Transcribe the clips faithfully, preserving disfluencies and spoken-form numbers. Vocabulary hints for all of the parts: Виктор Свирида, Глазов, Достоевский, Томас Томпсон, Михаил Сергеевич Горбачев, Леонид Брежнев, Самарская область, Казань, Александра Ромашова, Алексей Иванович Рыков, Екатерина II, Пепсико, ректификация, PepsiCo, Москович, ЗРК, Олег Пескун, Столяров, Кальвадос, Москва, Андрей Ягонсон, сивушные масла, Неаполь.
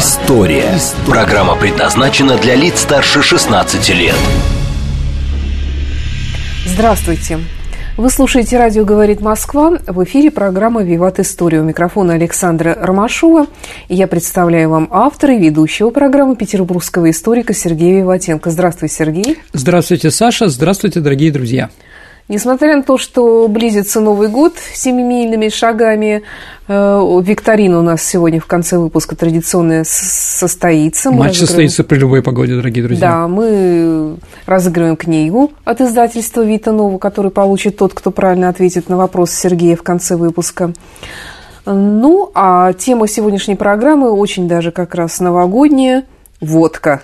История». Программа предназначена для лиц старше шестнадцати лет. Здравствуйте. Вы слушаете «Радио говорит Москва». В эфире программа «Виват. История». У микрофона Александра Ромашова. И я представляю вам автора и ведущего программы петербургского историка Сергея Виватенко. Здравствуй, Сергей. Здравствуйте, Саша. Здравствуйте, дорогие друзья. Несмотря на то, что близится Новый год семимильными шагами, викторина у нас сегодня в конце выпуска традиционная состоится. Мы Матч разыгрываем... состоится при любой погоде, дорогие друзья. Да, мы разыгрываем книгу от издательства «Витанова», которую получит тот, кто правильно ответит на вопрос Сергея в конце выпуска. Ну, а тема сегодняшней программы очень даже как раз новогодняя – водка.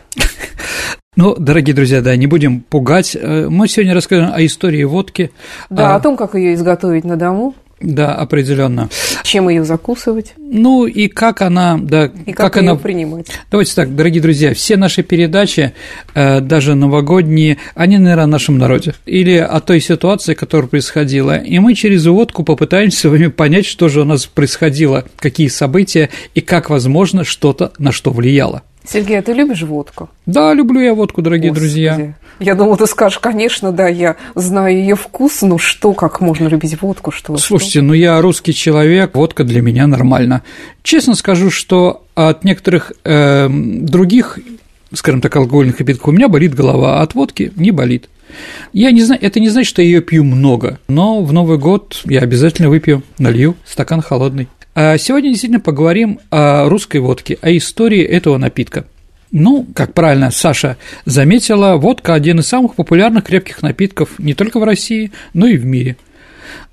Ну, дорогие друзья, да, не будем пугать. Мы сегодня расскажем о истории водки. Да, о, о том, как ее изготовить на дому. Да, определенно. Чем ее закусывать? Ну, и как она... Да, и как, как ее она... принимать. Давайте так, дорогие друзья, все наши передачи, даже новогодние, они, наверное, о нашем народе или о той ситуации, которая происходила. И мы через водку попытаемся с вами понять, что же у нас происходило, какие события и как, возможно, что-то на что влияло. Сергей, а ты любишь водку? Да, люблю я водку, дорогие Господи. друзья. Я думала, ты скажешь, конечно, да, я знаю ее вкус, но что, как можно любить водку? Что, Слушайте, что? ну я русский человек, водка для меня нормально. Честно скажу, что от некоторых э, других, скажем так, алкогольных напитков у меня болит голова, а от водки не болит. Я не знаю, это не значит, что я ее пью много, но в Новый год я обязательно выпью, налью стакан холодный. Сегодня действительно поговорим о русской водке, о истории этого напитка. Ну, как правильно Саша заметила, водка – один из самых популярных крепких напитков не только в России, но и в мире.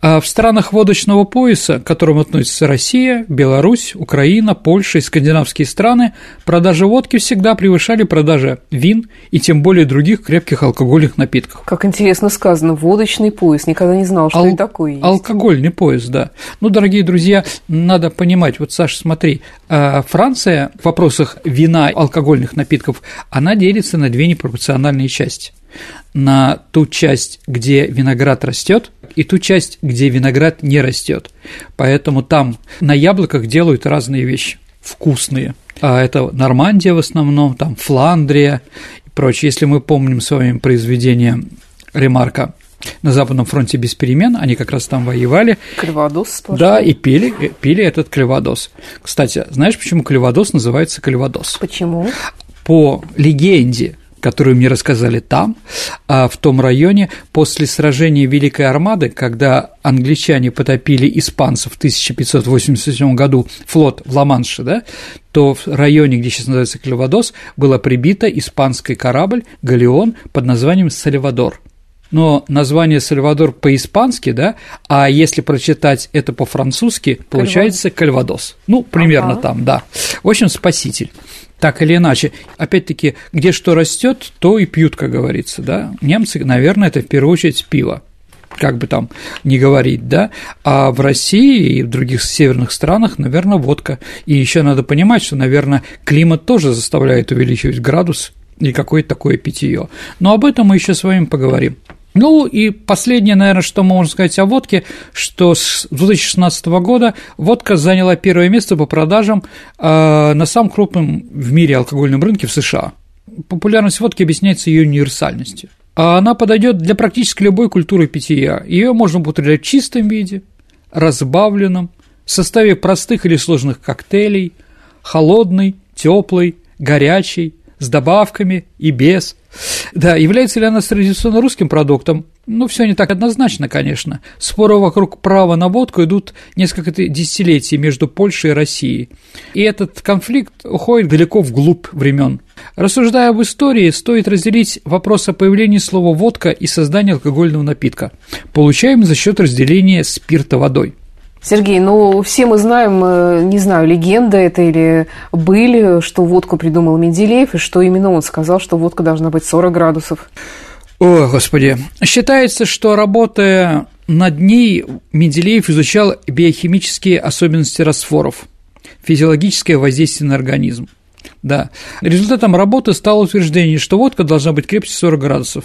А в странах водочного пояса, к которым относятся Россия, Беларусь, Украина, Польша и скандинавские страны, продажи водки всегда превышали продажи вин и тем более других крепких алкогольных напитков. Как интересно сказано, водочный пояс, никогда не знал, что Ал- и такое есть. Алкогольный пояс, да. Ну, дорогие друзья, надо понимать, вот, Саша, смотри, Франция в вопросах вина и алкогольных напитков, она делится на две непропорциональные части. На ту часть, где виноград растет, и ту часть, где виноград не растет. Поэтому там на яблоках делают разные вещи вкусные. А это Нормандия в основном, там Фландрия и прочее. Если мы помним с вами произведение Ремарка «На Западном фронте без перемен», они как раз там воевали. Кальвадос сплошной. Да, и пили, пили этот кальвадос. Кстати, знаешь, почему кальвадос называется кальвадос? Почему? По легенде, которую мне рассказали там, в том районе, после сражения Великой Армады, когда англичане потопили испанцев в тысяча пятьсот восемьдесят седьмом году, флот в Ла-Манше, да, то в районе, где сейчас называется Кальвадос, была прибита испанский корабль, галеон под названием «Сальвадор». Но название «Сальвадор» по-испански, да, а если прочитать это по-французски, получается «Кальвадос». Ну, примерно ага. там, да. В общем, «Спаситель». Так или иначе, опять-таки, где что растет, то и пьют, как говорится, да. Немцы, наверное, это в первую очередь пиво, как бы там ни говорить, да. А в России и в других северных странах, наверное, водка. И еще надо понимать, что, наверное, климат тоже заставляет увеличивать градус и какое-то такое питье. Но об этом мы еще с вами поговорим. Ну и последнее, наверное, что мы можем сказать о водке, что с две тысячи шестнадцатого года водка заняла первое место по продажам на самом крупном в мире алкогольном рынке в США. Популярность водки объясняется ее универсальностью. Она подойдет для практически любой культуры питья. Ее можно употреблять в чистом виде, разбавленном, в составе простых или сложных коктейлей, холодной, теплой, горячей, с добавками и без. Да, является ли она традиционно русским продуктом? Ну, все не так однозначно, конечно. Споры вокруг права на водку идут несколько десятилетий между Польшей и Россией. И этот конфликт уходит далеко вглубь времен. Рассуждая об истории, стоит разделить вопрос о появлении слова «водка» и создании алкогольного напитка. Получаем за счет разделения спирта водой. Сергей, ну, все мы знаем, не знаю, легенда это или быль, что водку придумал Менделеев, и что именно он сказал, что водка должна быть сорок градусов. О, Господи. Считается, что работая над ней, Менделеев изучал биохимические особенности растворов, физиологическое воздействие на организм. Да. Результатом работы стало утверждение, что водка должна быть крепче сорок градусов.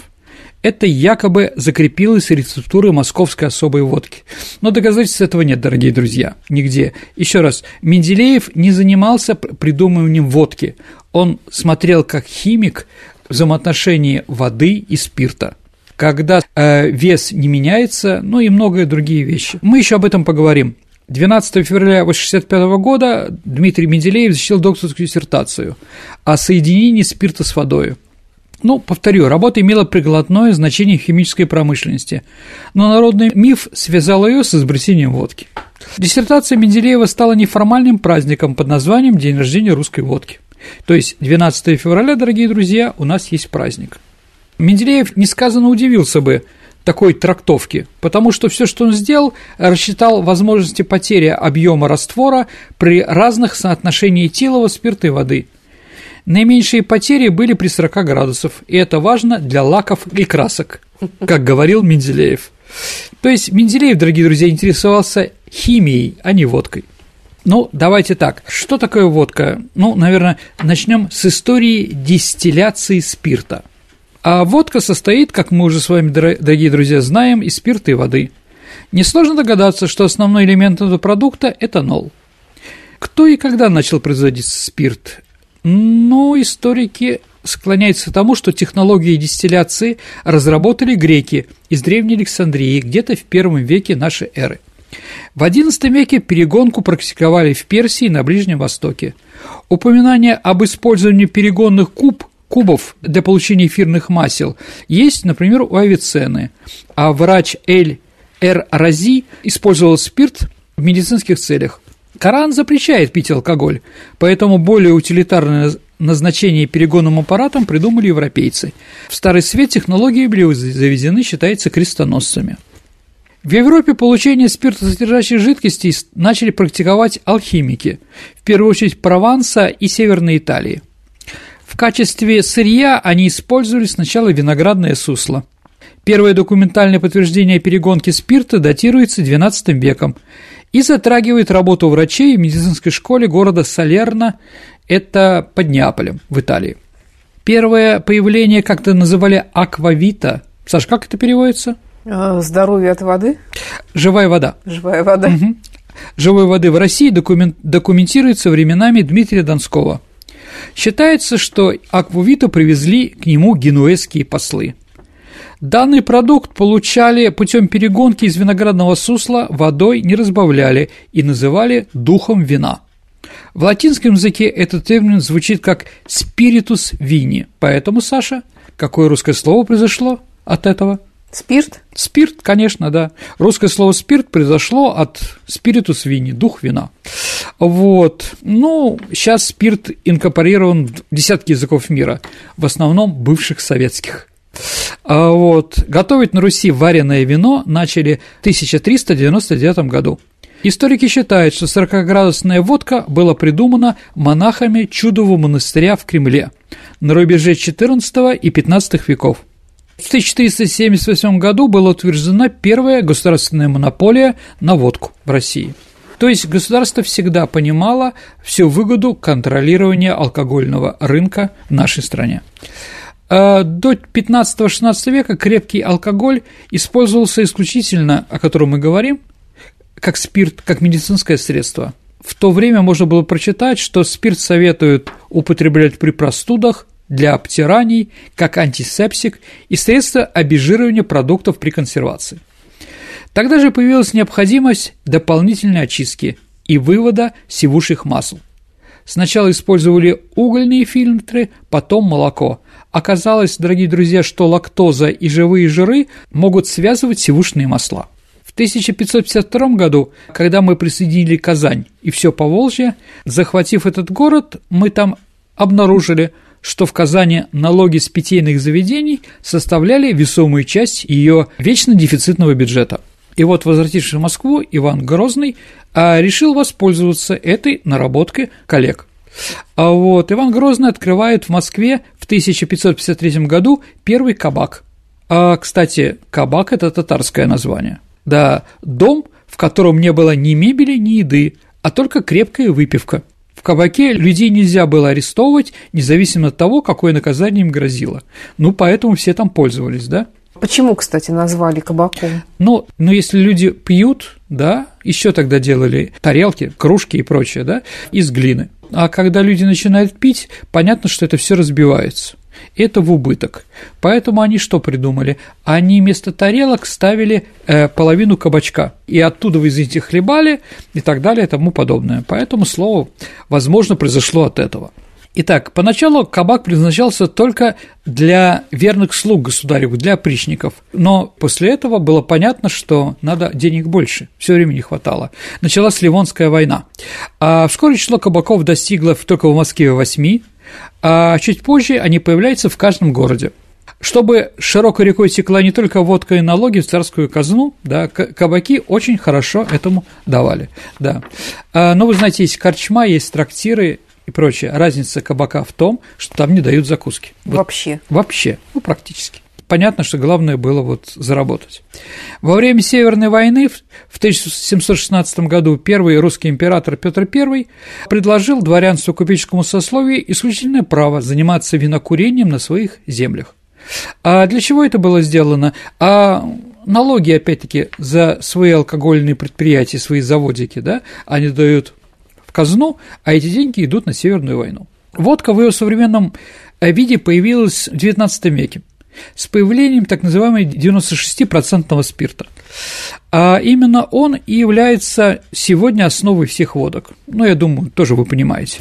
Это якобы закрепилось рецептурой московской особой водки. Но доказательств этого нет, дорогие друзья, нигде. Еще раз, Менделеев не занимался придумыванием водки. Он смотрел как химик взаимоотношение воды и спирта, когда э, вес не меняется, ну и многие другие вещи. Мы еще об этом поговорим. двенадцатого февраля тысяча девятьсот шестьдесят пятого года Дмитрий Менделеев защитил докторскую диссертацию о соединении спирта с водой. Ну, повторю, работа имела прикладное значение в химической промышленности, но народный миф связал ее с изобретением водки. Диссертация Менделеева стала неформальным праздником под названием «День рождения русской водки». То есть двенадцатого февраля, дорогие друзья, у нас есть праздник. Менделеев несказанно удивился бы такой трактовке, потому что все, что он сделал, рассчитал возможности потери объема раствора при разных соотношениях этилового, спирта и воды. Наименьшие потери были при сорока градусах, и это важно для лаков и красок, как говорил Менделеев. То есть Менделеев, дорогие друзья, интересовался химией, а не водкой. Ну, давайте так. Что такое водка? Ну, наверное, начнем с истории дистилляции спирта. А водка состоит, как мы уже с вами, дорогие друзья, знаем, из спирта и воды. Несложно догадаться, что основной элемент этого продукта – этанол. Кто и когда начал производить спирт? Ну, историки склоняются к тому, что технологии дистилляции разработали греки из Древней Александрии где-то в первом веке нашей эры. В одиннадцатом веке перегонку практиковали в Персии и на Ближнем Востоке. Упоминание об использовании перегонных куб, кубов для получения эфирных масел есть, например, у Авиценны, а врач Эль-Эр-Рази использовал спирт в медицинских целях. Коран запрещает пить алкоголь, поэтому более утилитарное назначение перегонным аппаратом придумали европейцы. В Старый Свет технологии были заведены, считается, крестоносцами. В Европе получение спиртосодержащих жидкостей начали практиковать алхимики, в первую очередь Прованса и Северной Италии. В качестве сырья они использовали сначала виноградное сусло. Первое документальное подтверждение перегонки спирта датируется двенадцатым веком и затрагивает работу врачей в медицинской школе города Салерно, это под Неаполем в Италии. Первое появление как-то называли аквавита. Саш, как это переводится? Здоровье от воды? Живая вода. Живая вода. Угу. Живой воды в России докумен... документируется временами Дмитрия Донского. Считается, что аквавиту привезли к нему генуэзские послы. Данный продукт получали путем перегонки из виноградного сусла, водой не разбавляли и называли духом вина. В латинском языке этот термин звучит как «спиритус вини». Поэтому, Саша, какое русское слово произошло от этого? Спирт? Спирт, конечно, да. Русское слово «спирт» произошло от «спиритус вини», «дух вина». Вот. Ну, сейчас спирт инкорпорирован в десятки языков мира, в основном бывших советских. Вот. Готовить на Руси вареное вино начали в тысяча триста девяносто девятом году. Историки считают, что сорокаградусная водка была придумана монахами Чудового монастыря в Кремле на рубеже четырнадцатого и пятнадцатого веков. В тысяча четыреста семьдесят восьмом году была утверждена первая государственная монополия на водку в России. То есть государство всегда понимало всю выгоду контролирования алкогольного рынка в нашей стране. До пятнадцатого-шестнадцатого века крепкий алкоголь использовался исключительно, о котором мы говорим, как спирт, как медицинское средство. В то время можно было прочитать, что спирт советуют употреблять при простудах, для обтираний, как антисептик и средства обезжиривания продуктов при консервации. Тогда же появилась необходимость дополнительной очистки и вывода сивушных масел. Сначала использовали угольные фильтры, потом молоко. Оказалось, дорогие друзья, что лактоза и живые жиры могут связывать сивушные масла. В тысяча пятьсот пятьдесят втором году, когда мы присоединили Казань и все Поволжье, захватив этот город, мы там обнаружили, что в Казани налоги с питейных заведений составляли весомую часть ее вечно дефицитного бюджета. И вот, возвратившись в Москву, Иван Грозный решил воспользоваться этой наработкой коллег. А вот Иван Грозный открывает в Москве в тысяча пятьсот пятьдесят третьем году первый кабак. А, кстати, кабак – это татарское название. Да, дом, в котором не было ни мебели, ни еды, а только крепкая выпивка. В кабаке людей нельзя было арестовывать, независимо от того, какое наказание им грозило. Ну, поэтому все там пользовались, да? Почему, кстати, назвали кабаком? Ну, ну если люди пьют, да, еще тогда делали тарелки, кружки и прочее, да, из глины. А когда люди начинают пить, понятно, что это все разбивается. Это в убыток. Поэтому они что придумали? Они вместо тарелок ставили э, половину кабачка, и оттуда вы из этих хлебали и так далее и тому подобное. Поэтому слово, возможно, произошло от этого. Итак, поначалу кабак предназначался только для верных слуг государевых, для опричников, но после этого было понятно, что надо денег больше, все время не хватало. Началась Ливонская война. А вскоре число кабаков достигло только в Москве восьми, а чуть позже они появляются в каждом городе. Чтобы широкой рекой текла не только водка и налоги в царскую казну, да, кабаки очень хорошо этому давали. Да. Но вы знаете, есть корчма, есть трактиры и прочее. Разница кабака в том, что там не дают закуски. Вот. Вообще. Вообще, ну практически. Понятно, что главное было вот заработать. Во время Северной войны в тысяча семьсот шестнадцатом году первый русский император Петр Первый предложил дворянству купеческому сословию исключительное право заниматься винокурением на своих землях. А для чего это было сделано? А налоги, опять-таки, за свои алкогольные предприятия, свои заводики, да, они дают в казну, а эти деньги идут на Северную войну. Водка в ее современном виде появилась в девятнадцатом веке с появлением так называемого девяносто шесть процентов спирта. А именно он и является сегодня основой всех водок. Ну, я думаю, тоже вы понимаете.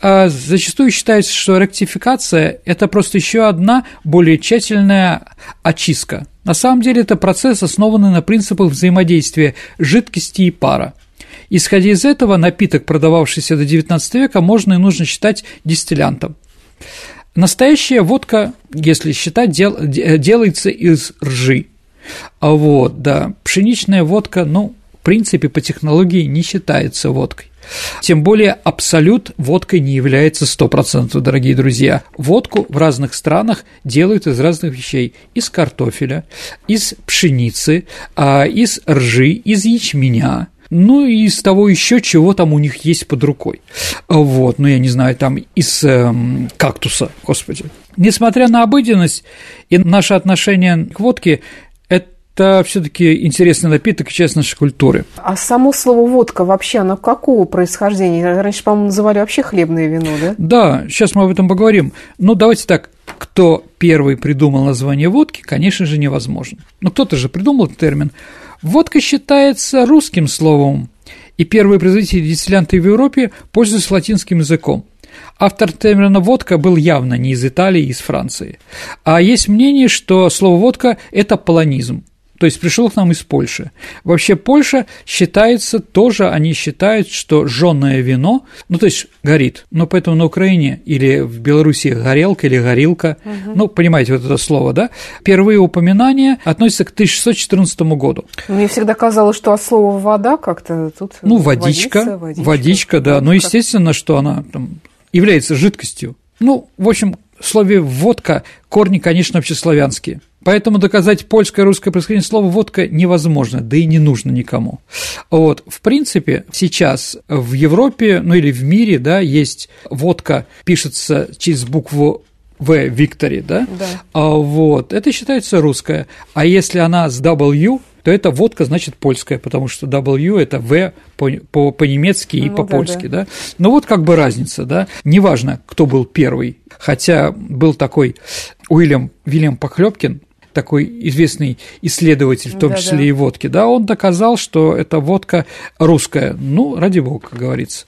А зачастую считается, что ректификация – это просто еще одна более тщательная очистка. На самом деле это процесс, основанный на принципах взаимодействия жидкости и пара. Исходя из этого, напиток, продававшийся до девятнадцатого века, можно и нужно считать дистиллянтом. Настоящая водка, если считать, дел, делается из ржи. А вот, да, пшеничная водка, ну, в принципе, по технологии не считается водкой. Тем более абсолют водкой не является сто процентов, дорогие друзья. Водку в разных странах делают из разных вещей: из картофеля, из пшеницы, из ржи, из ячменя. Ну, и из того еще, чего там у них есть под рукой. Вот, ну, я не знаю, там из э, кактуса, господи. Несмотря на обыденность и наше отношение к водке, это все-таки интересный напиток и часть нашей культуры. А само слово «водка» вообще, оно какого происхождения? Раньше, по-моему, называли вообще хлебное вино, да? Да, сейчас мы об этом поговорим. Ну, давайте так. Кто первый придумал название водки, конечно же, невозможно. Но кто-то же придумал термин. Водка считается русским словом, и первые производители дистиллянты в Европе пользуются латинским языком. Автор термина «водка» был явно не из Италии, а из Франции. А есть мнение, что слово «водка» – это полонизм, то есть пришел к нам из Польши. Вообще Польша считается тоже, они считают, что жжёное вино, ну, то есть горит, но поэтому на Украине или в Белоруссии горелка или горилка, угу. ну, понимаете, вот это слово, да, первые упоминания относятся к тысяча шестьсот четырнадцатому году. Мне всегда казалось, что от слова «вода» как-то тут… Ну, водичка, водится, водичка, водичка, да, ну, естественно, что она там является жидкостью. Ну, в общем, в слове «водка» корни, конечно, общеславянские. Поэтому доказать польское и русское происхождение слова «водка» невозможно, да и не нужно никому. Вот, в принципе, сейчас в Европе, ну или в мире, да, есть водка, пишется через букву «В» – «Виктори», да? Да. А вот, это считается русское, а если она с «W», то это водка, значит, польская, потому что W – это В по-немецки и ну, по-польски, да, да. да. Но вот как бы разница, да, неважно, кто был первый, хотя был такой Уильям, Вильям Похлёбкин, такой известный исследователь, в том да, числе да. и водки, да, он доказал, что это водка русская, ну, ради бога, как говорится.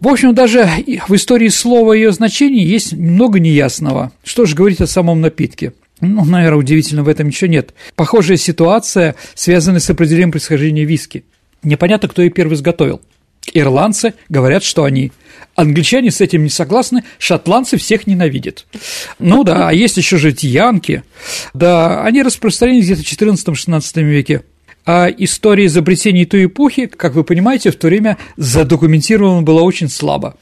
В общем, даже в истории слова и ее значения есть много неясного, что же говорить о самом напитке. Ну, наверное, удивительно в этом ничего нет. Похожая ситуация связана с определением происхождения виски. Непонятно, кто ее первый изготовил. Ирландцы говорят, что они. Англичане с этим не согласны, шотландцы всех ненавидят. Ну да, а есть еще же эти янки. Да, они распространились где-то в четырнадцатом-шестнадцатом веке. А история изобретений той эпохи, как вы понимаете, в то время задокументирована была очень слабо.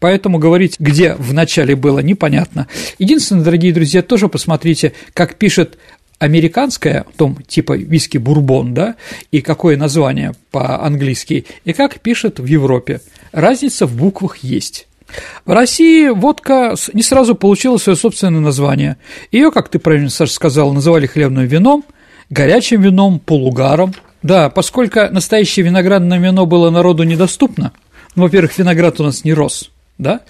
Поэтому говорить, где в начале было, непонятно. Единственное, дорогие друзья, тоже посмотрите, как пишет американская, том типа виски бурбон, да, и какое название по-английски, и как пишет в Европе. Разница в буквах есть. В России водка не сразу получила свое собственное название. Ее, как ты правильно, Саша, сказал, называли хлебным вином, горячим вином, полугаром. Да, поскольку настоящее виноградное вино было народу недоступно, ну, во-первых, виноград у нас не рос, да,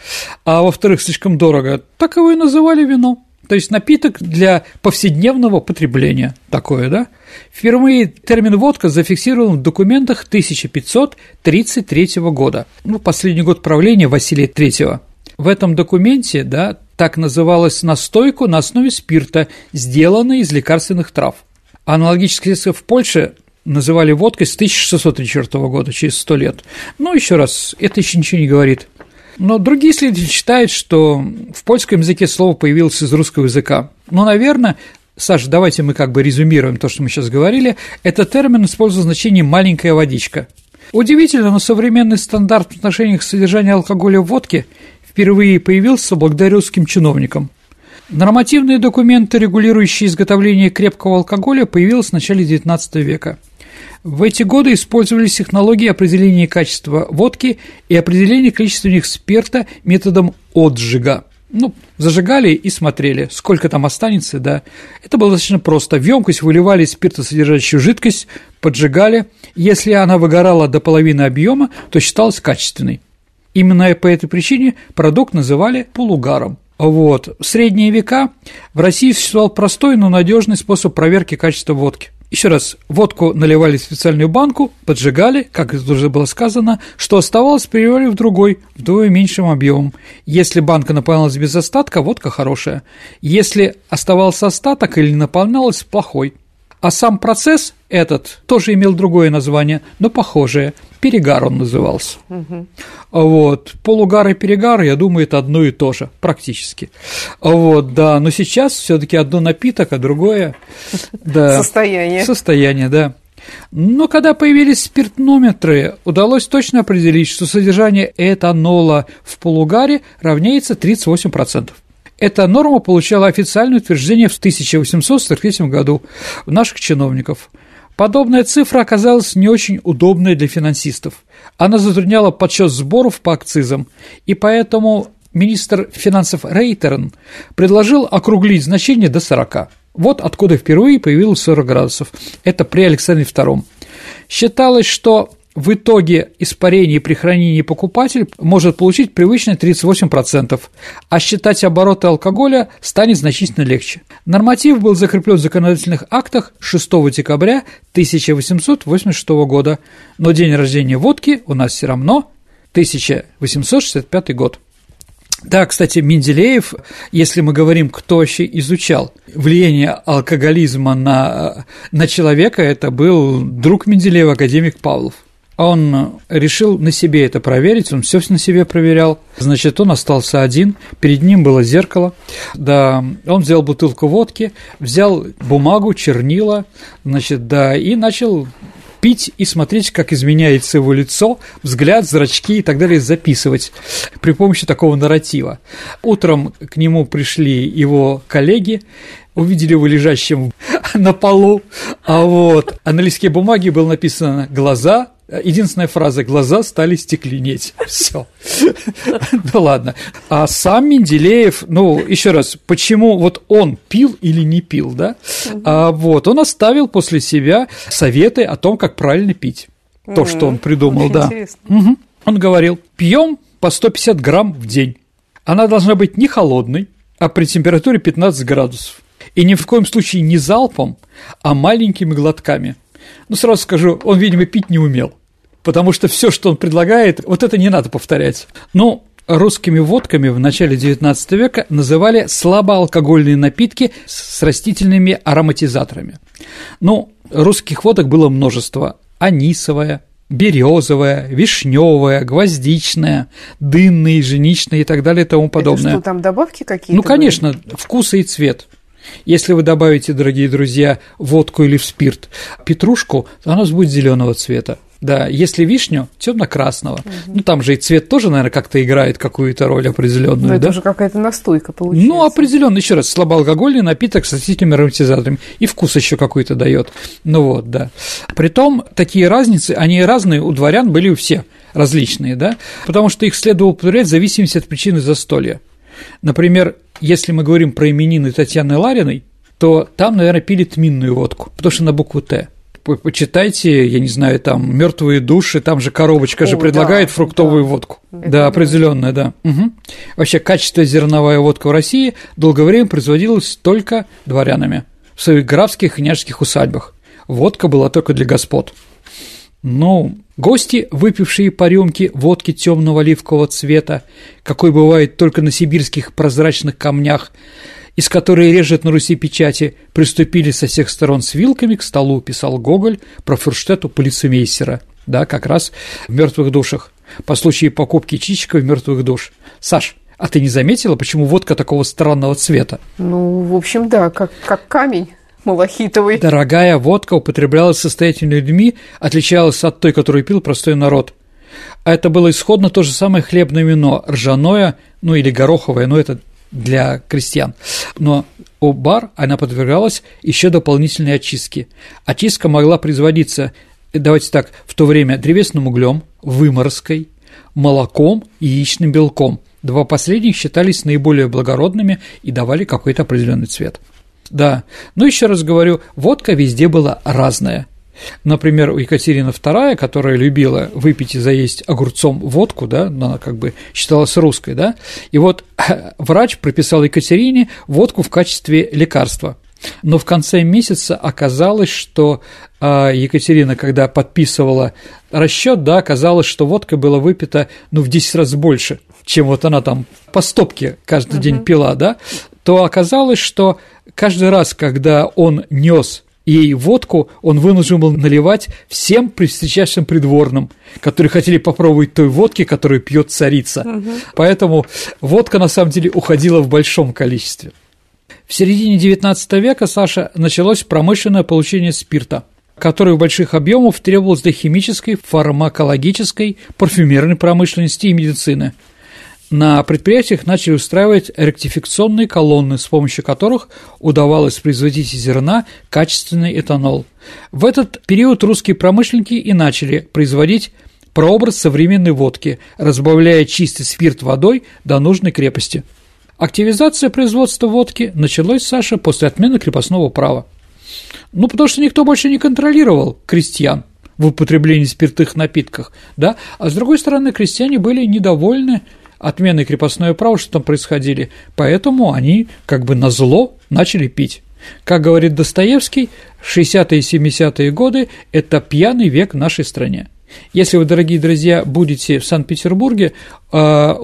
а во-вторых, слишком дорого, так его и называли вино. То есть напиток для повседневного потребления такое, да? Впервые термин «водка» зафиксирован в документах тысяча пятьсот тридцать третьего года, ну, последний год правления Василия третьего. В этом документе, да, так называлась настойку на основе спирта, сделанной из лекарственных трав. Аналогические средства в Польше называли водкой с тысяча шестьсот тридцать четвёртого года, через сто лет. Ну, еще раз, это еще ничего не говорит. Но другие исследователи считают, что в польском языке слово появилось из русского языка. Но, наверное, Саша, давайте мы как бы резюмируем то, что мы сейчас говорили. Этот термин использует значение «маленькая водичка». Удивительно, но современный стандарт в отношениях содержания алкоголя в водке впервые появился благодаря русским чиновникам. Нормативные документы, регулирующие изготовление крепкого алкоголя, появились в начале девятнадцатого века. В эти годы использовались технологии определения качества водки и определения количества в них спирта методом отжига. Ну, зажигали и смотрели, сколько там останется, да. Это было достаточно просто. В емкость выливали спиртосодержащую жидкость, поджигали. Если она выгорала до половины объема, то считалась качественной. Именно по этой причине продукт называли полугаром. Вот. В средние века в России существовал простой, но надежный способ проверки качества водки. Еще раз, водку наливали в специальную банку, поджигали, как это уже было сказано, что оставалось, переливали в другой, вдвое меньшим объемом. Если банка наполнялась без остатка, водка хорошая. Если оставался остаток или наполнялась, плохой. А сам процесс этот тоже имел другое название, но похожее. Перегар он назывался. Угу. Вот. Полугар и перегар, я думаю, это одно и то же, практически. Вот, да. Но сейчас все-таки одно напиток, а другое да. состояние. Состояние, да. Но когда появились спиртнометры, удалось точно определить, что содержание этанола в полугаре равняется тридцать восемь процентов. Эта норма получала официальное утверждение в тысяча восемьсот сорок третьем году у наших чиновников. Подобная цифра оказалась не очень удобной для финансистов. Она затрудняла подсчет сборов по акцизам, и поэтому министр финансов Рейтерн предложил округлить значение до сорока. Вот откуда впервые появилось сорок градусов. Это при Александре втором. Считалось, что в итоге испарение при хранении покупатель может получить привычные тридцать восемь процентов, а считать обороты алкоголя станет значительно легче. Норматив был закреплен в законодательных актах шестого декабря тысяча восемьсот восемьдесят шестого года, но день рождения водки у нас все равно тысяча восемьсот шестьдесят пятый год. Да, кстати, Менделеев, если мы говорим, кто вообще изучал влияние алкоголизма на, на человека, это был друг Менделеева, академик Павлов. Он решил на себе это проверить, он все на себе проверял. Значит, он остался один, перед ним было зеркало. Да, он взял бутылку водки, взял бумагу, чернила, значит, да, и начал пить и смотреть, как изменяется его лицо, взгляд, зрачки и так далее, записывать при помощи такого нарратива. Утром к нему пришли его коллеги, увидели его лежащим на полу, а вот, а на листке бумаги было написано «глаза». Единственная фраза «глаза стали стекленеть». Все. Ну ладно. А сам Менделеев, ну, еще раз, почему вот он пил или не пил, да? Вот, он оставил после себя советы о том, как правильно пить. То, что он придумал, да. Он говорил: пьем по сто пятьдесят грамм в день. Она должна быть не холодной, а при температуре пятнадцать градусов. И ни в коем случае не залпом, а маленькими глотками. Ну, сразу скажу, он, видимо, пить не умел. Потому что все, что он предлагает, вот это не надо повторять. Но русскими водками в начале девятнадцатого века называли слабоалкогольные напитки с растительными ароматизаторами. Ну, русских водок было множество. Анисовая, березовая, вишневая, гвоздичная, дынная, еженичная и так далее и тому подобное. Это что, там добавки какие-то? Ну, конечно, были? Вкус и цвет. Если вы добавите, дорогие друзья, водку или в спирт петрушку, то она будет зеленого цвета. Да, если вишню, темно-красного. Угу. Ну, там же и цвет тоже, наверное, как-то играет какую-то роль определенную. Но это да? уже какая-то настойка получается. Ну, определенно, еще раз, слабоалкогольный напиток с растительными ароматизаторами. И вкус еще какой-то дает. Ну вот, да. Притом, такие разницы, они разные, у дворян были у всех различные, да, потому что их следовало употреблять в зависимости от причины застолья. Например, если мы говорим про именины Татьяны Лариной, то там, наверное, пили тминную водку, потому что на букву «Т». Почитайте, я не знаю, там «Мёртвые души», там же Коробочка О, же предлагает да, фруктовую да. водку. Это да, определённая, да. Угу. Вообще, качественная зерновая водка в России долгое время производилась только дворянами в своих графских и княжеских усадьбах. Водка была только для господ. Ну, гости, выпившие по рюмке водки темного оливкового цвета, какой бывает только на сибирских прозрачных камнях, из которой режет на Руси печати, приступили со всех сторон с вилками к столу, писал Гоголь про фурштет у полицмейстера, да, как раз в «Мёртвых душах», по случаю покупки Чичикова в «Мёртвых душ». Саш, а ты не заметила, почему водка такого странного цвета? Ну, в общем, да, как, как камень малахитовый. Дорогая водка употреблялась состоятельными людьми, отличалась от той, которую пил простой народ. А это было исходно то же самое хлебное вино, ржаное, ну или гороховое, но это для крестьян. Но у бар она подвергалась еще дополнительной очистке. Очистка могла производиться, давайте так, в то время древесным углем, выморозкой, молоком и яичным белком. Два последних считались наиболее благородными и давали какой-то определенный цвет. Да, но еще раз говорю, водка везде была разная. Например, у Екатерины второй, которая любила выпить и заесть огурцом водку, да, она как бы считалась русской, да, и вот врач прописал Екатерине водку в качестве лекарства. Но в конце месяца оказалось, что Екатерина, когда подписывала расчет, да, оказалось, что водка была выпита, ну, в десять раз больше, чем вот она там по стопке каждый день пила, да, то оказалось, что каждый раз, когда он нес ей водку, он вынужден был наливать всем встречавшим придворным, которые хотели попробовать той водки, которую пьет царица. Угу. Поэтому водка, на самом деле, уходила в большом количестве. В середине девятнадцатого века, Саша, началось промышленное получение спирта, который в больших объемах требовалось для химической, фармакологической, парфюмерной промышленности и медицины. На предприятиях начали устраивать ректификационные колонны, с помощью которых удавалось производить из зерна качественный этанол. В этот период русские промышленники и начали производить прообраз современной водки, разбавляя чистый спирт водой до нужной крепости. Активизация производства водки началась, Саша, после отмены крепостного права. Ну, потому что никто больше не контролировал крестьян в употреблении спиртных напитков, да? А с другой стороны, крестьяне были недовольны отмены крепостного права, что там происходили, поэтому они как бы назло начали пить. Как говорит Достоевский, шестидесятые и семидесятые годы – это пьяный век в нашей стране. Если вы, дорогие друзья, будете в Санкт-Петербурге, у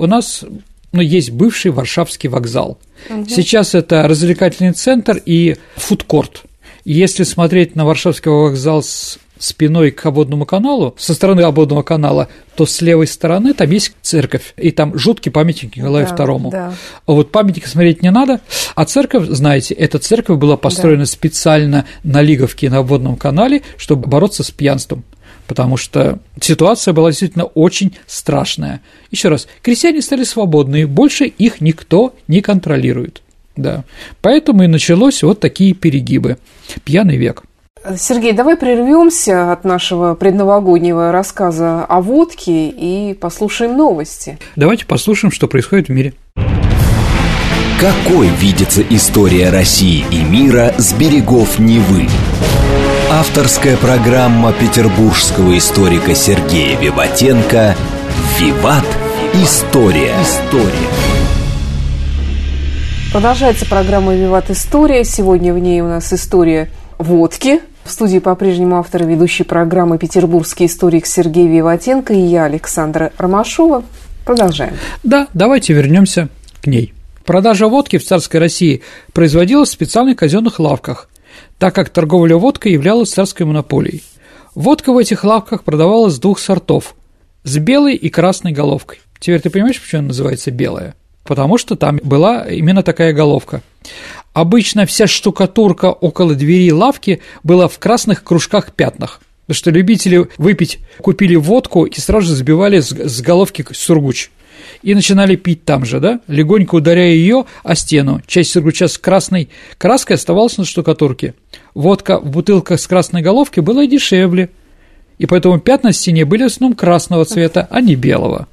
нас ну, есть бывший Варшавский вокзал. Угу. Сейчас это развлекательный центр и фудкорт. Если смотреть на Варшавский вокзал с спиной к обводному каналу, со стороны обводного канала, то с левой стороны там есть церковь, и там жуткий памятник Николаю да, второму. Да. Вот памятник смотреть не надо, а церковь, знаете, эта церковь была построена да. специально на Лиговке, на обводном канале, чтобы бороться с пьянством, потому что ситуация была действительно очень страшная. Еще раз, крестьяне стали свободны, больше их никто не контролирует. Да. Поэтому и началось вот такие перегибы. Пьяный век. Сергей, давай прервемся от нашего предновогоднего рассказа о водке и послушаем новости. Давайте послушаем, что происходит в мире. Какой видится история России и мира с берегов Невы? Авторская программа петербургского историка Сергея Виватенко «Виват. История». История. Продолжается программа «Виват. История». Сегодня в ней у нас история водки. В студии по-прежнему автор и ведущий программы петербургский историк Сергей Виватенко и я, Александра Ромашова. Продолжаем. Да, давайте вернемся к ней. Продажа водки в царской России производилась в специальных казенных лавках, так как торговля водкой являлась царской монополией. Водка в этих лавках продавалась двух сортов – с белой и красной головкой. Теперь ты понимаешь, почему она называется белая? Потому что там была именно такая головка. Обычно вся штукатурка около двери лавки была в красных кружках-пятнах, потому что любители выпить купили водку и сразу же сбивали с головки сургуч. И начинали пить там же, да, легонько ударяя ее о стену. Часть сургуча с красной краской оставалась на штукатурке. Водка в бутылках с красной головки была дешевле, и поэтому пятна на стене были в основном красного цвета, а не белого.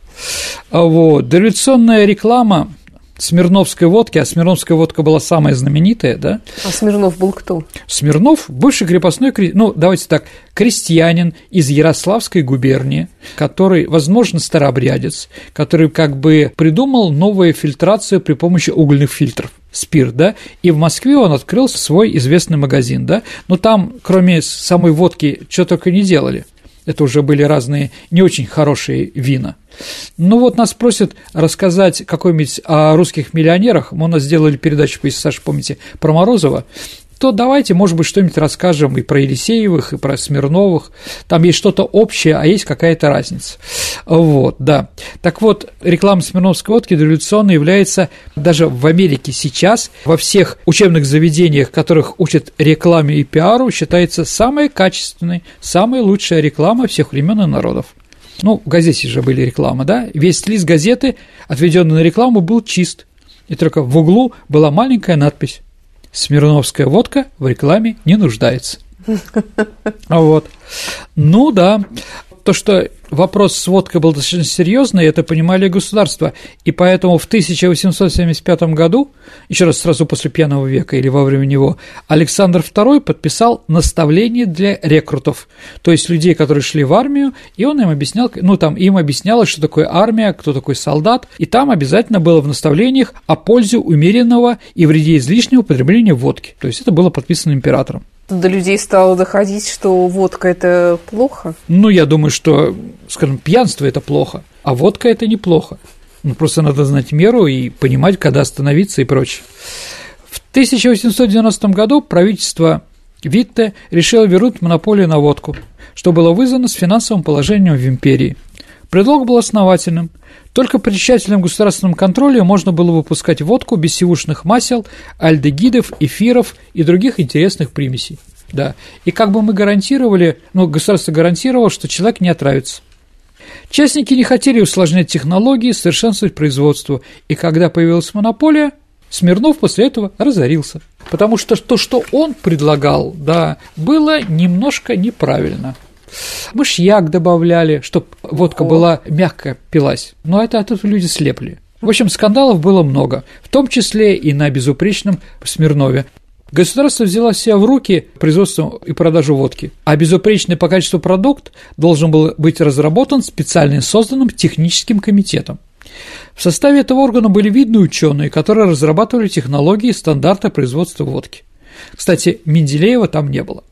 Вот. Дореволюционная реклама смирновской водки, а смирновская водка была самая знаменитая, да? А Смирнов был кто? Смирнов – бывший крепостной, ну, давайте так, крестьянин из Ярославской губернии, который, возможно, старообрядец, который как бы придумал новую фильтрацию при помощи угольных фильтров, спирт, да, и в Москве он открыл свой известный магазин, да, но там, кроме самой водки, что только не делали. Это уже были разные не очень хорошие вина. Ну вот нас просят рассказать какой-нибудь о русских миллионерах. Мы у нас сделали передачу, если, Саша, помните, про Морозова. То давайте, может быть, что-нибудь расскажем и про Елисеевых, и про Смирновых. Там есть что-то общее, а есть какая-то разница. Вот, да. Так вот, реклама смирновской водки дореволюционной является даже в Америке сейчас, во всех учебных заведениях, которых учат рекламе и пиару, считается самой качественной, самая лучшая реклама всех времен и народов. Ну, в газете же были рекламы, да? Весь лист газеты, отведенный на рекламу, был чист. И только в углу была маленькая надпись: «Смирновская водка в рекламе не нуждается». Вот. Ну да, то, что вопрос с водкой был достаточно серьезный, это понимали государство, и поэтому в тысяча восемьсот семьдесят пятом году, еще раз сразу после Пьяного века или во время него, Александр второй подписал наставление для рекрутов, то есть людей, которые шли в армию, и он им объяснял, ну там им объяснялось, что такое армия, кто такой солдат, и там обязательно было в наставлениях о пользе умеренного и вреде излишнего употребления водки, то есть это было подписано императором. До людей стало доходить, что водка – это плохо? Ну, я думаю, что, скажем, пьянство – это плохо, а водка – это неплохо. Ну, просто надо знать меру и понимать, когда остановиться и прочее. В тысяча восемьсот девяностом году правительство Витте решило вернуть монополию на водку, что было вызвано с финансовым положением в империи. Предлог был основательным. Только при тщательном государственном контроле можно было выпускать водку без сивушных масел, альдегидов, эфиров и других интересных примесей. Да. И как бы мы гарантировали, ну, государство гарантировало, что человек не отравится. Частники не хотели усложнять технологии, совершенствовать производство, и когда появилась монополия, Смирнов после этого разорился, потому что то, что он предлагал, да, было немножко неправильно. Мышьяк добавляли, чтобы водка была мягко пилась, но это от этого люди слепли. В общем, скандалов было много, в том числе и на безупречном Смирнове. Государство взяло себя в руки производство и продажу водки, а безупречный по качеству продукт должен был быть разработан специально созданным техническим комитетом. В составе этого органа были видны ученые, которые разрабатывали технологии и стандарты производства водки. Кстати, Менделеева там не было.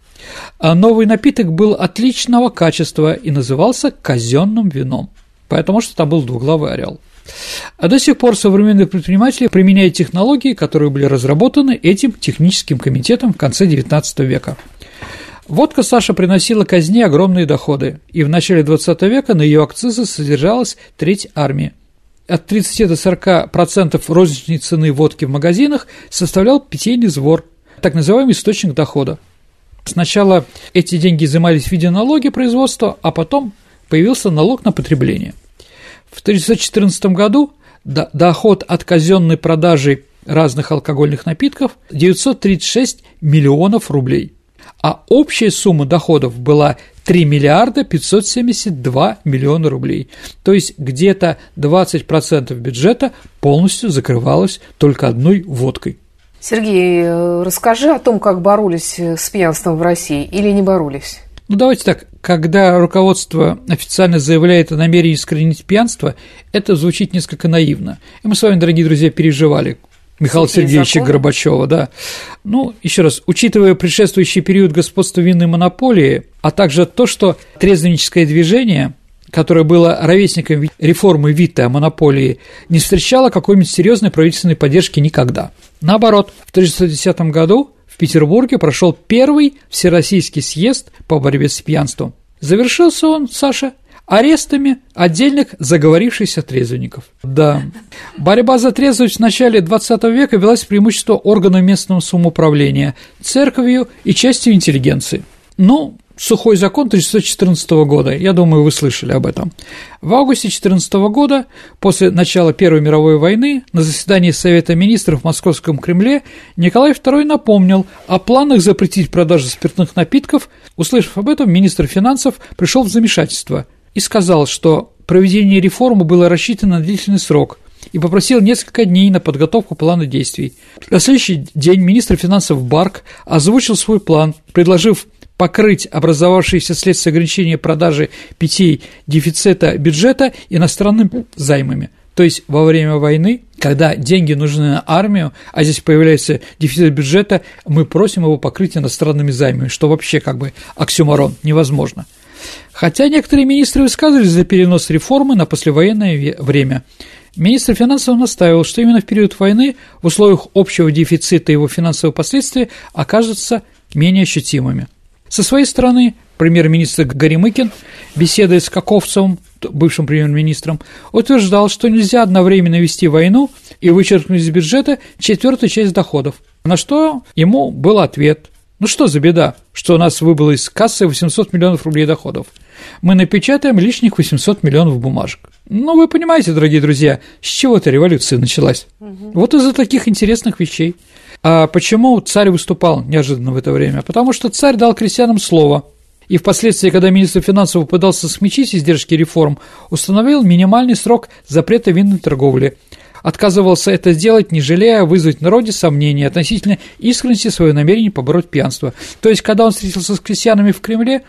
Новый напиток был отличного качества и назывался казенным вином, потому что там был двуглавый орел. А до сих пор современные предприниматели применяют технологии, которые были разработаны этим техническим комитетом в конце девятнадцатого века. Водка, Саша, приносила казни огромные доходы, и в начале двадцатого века на ее акцизы содержалась треть армии. От тридцати до сорока процентов розничной цены водки в магазинах составлял питейный сбор, так называемый источник дохода. Сначала эти деньги изымались в виде налоги производства, а потом появился налог на потребление. В тысяча девятьсот четырнадцатом году доход от казенной продажи разных алкогольных напитков – девятьсот тридцать шесть миллионов рублей, а общая сумма доходов была три миллиарда пятьсот семьдесят два миллиона рублей, то есть где-то двадцать процентов бюджета полностью закрывалось только одной водкой. Сергей, расскажи о том, как боролись с пьянством в России или не боролись? Ну, давайте так, когда руководство официально заявляет о намерении искоренить пьянство, это звучит несколько наивно. И мы с вами, дорогие друзья, переживали Михаила Сергеевича Горбачева, да. Ну, еще раз, учитывая предшествующий период господства винной монополии, а также то, что трезвенническое движение, которое было ровесником реформы Витте о монополии, не встречало какой-нибудь серьезной правительственной поддержки никогда. Наоборот, в тысяча девятьсот десятом году в Петербурге прошел первый Всероссийский съезд по борьбе с пьянством, Завершился он, Саша, арестами отдельных заговорившихся трезвенников. Да. Борьба за трезвость в начале двадцатого века велась преимущество органов местного самоуправления, церковью и частью интеллигенции. Ну, сухой закон тысяча девятьсот четырнадцатого года, я думаю, вы слышали об этом. В августе тысяча девятьсот четырнадцатого года, после начала Первой мировой войны, на заседании Совета министров в Московском Кремле Николай Второй напомнил о планах запретить продажу спиртных напитков. Услышав об этом, министр финансов пришел в замешательство и сказал, что проведение реформы было рассчитано на длительный срок, и попросил несколько дней на подготовку плана действий. На следующий день министр финансов Барк озвучил свой план, предложив покрыть образовавшиеся вследствие ограничения продажи питей дефицита бюджета иностранными займами. То есть во время войны, когда деньги нужны на армию, а здесь появляется дефицит бюджета, мы просим его покрыть иностранными займами, что вообще как бы оксюморон, невозможно. Хотя некоторые министры высказывались за перенос реформы на послевоенное время. Министр финансов настаивал, что именно в период войны в условиях общего дефицита его финансовые последствия окажутся менее ощутимыми. Со своей стороны, премьер-министр Горемыкин, беседуя с Каковцевым, бывшим премьер-министром, утверждал, что нельзя одновременно вести войну и вычеркнуть из бюджета четвертую часть доходов, на что ему был ответ: «Ну что за беда, что у нас выбыло из кассы восемьсот миллионов рублей доходов? Мы напечатаем лишних восемьсот миллионов бумажек». Ну, вы понимаете, дорогие друзья, с чего-то революция началась. Угу. Вот из-за таких интересных вещей. А почему царь выступал неожиданно в это время? Потому что царь дал крестьянам слово. И впоследствии, когда министр финансов попытался смягчить издержки реформ, установил минимальный срок запрета винной торговли. Отказывался это сделать, не жалея вызвать в народе сомнения относительно искренности своего намерения побороть пьянство. То есть, когда он встретился с крестьянами в Кремле,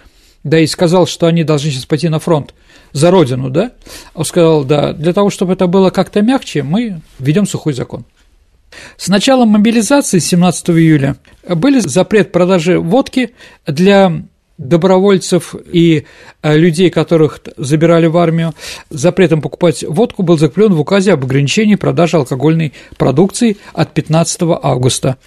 да и сказал, что они должны сейчас пойти на фронт за родину, да, он сказал, да, для того, чтобы это было как-то мягче, мы введем сухой закон. С началом мобилизации семнадцатого июля был запрет продажи водки для добровольцев и людей, которых забирали в армию. Запретом покупать водку был закреплен в указе об ограничении продажи алкогольной продукции от пятнадцатого августа.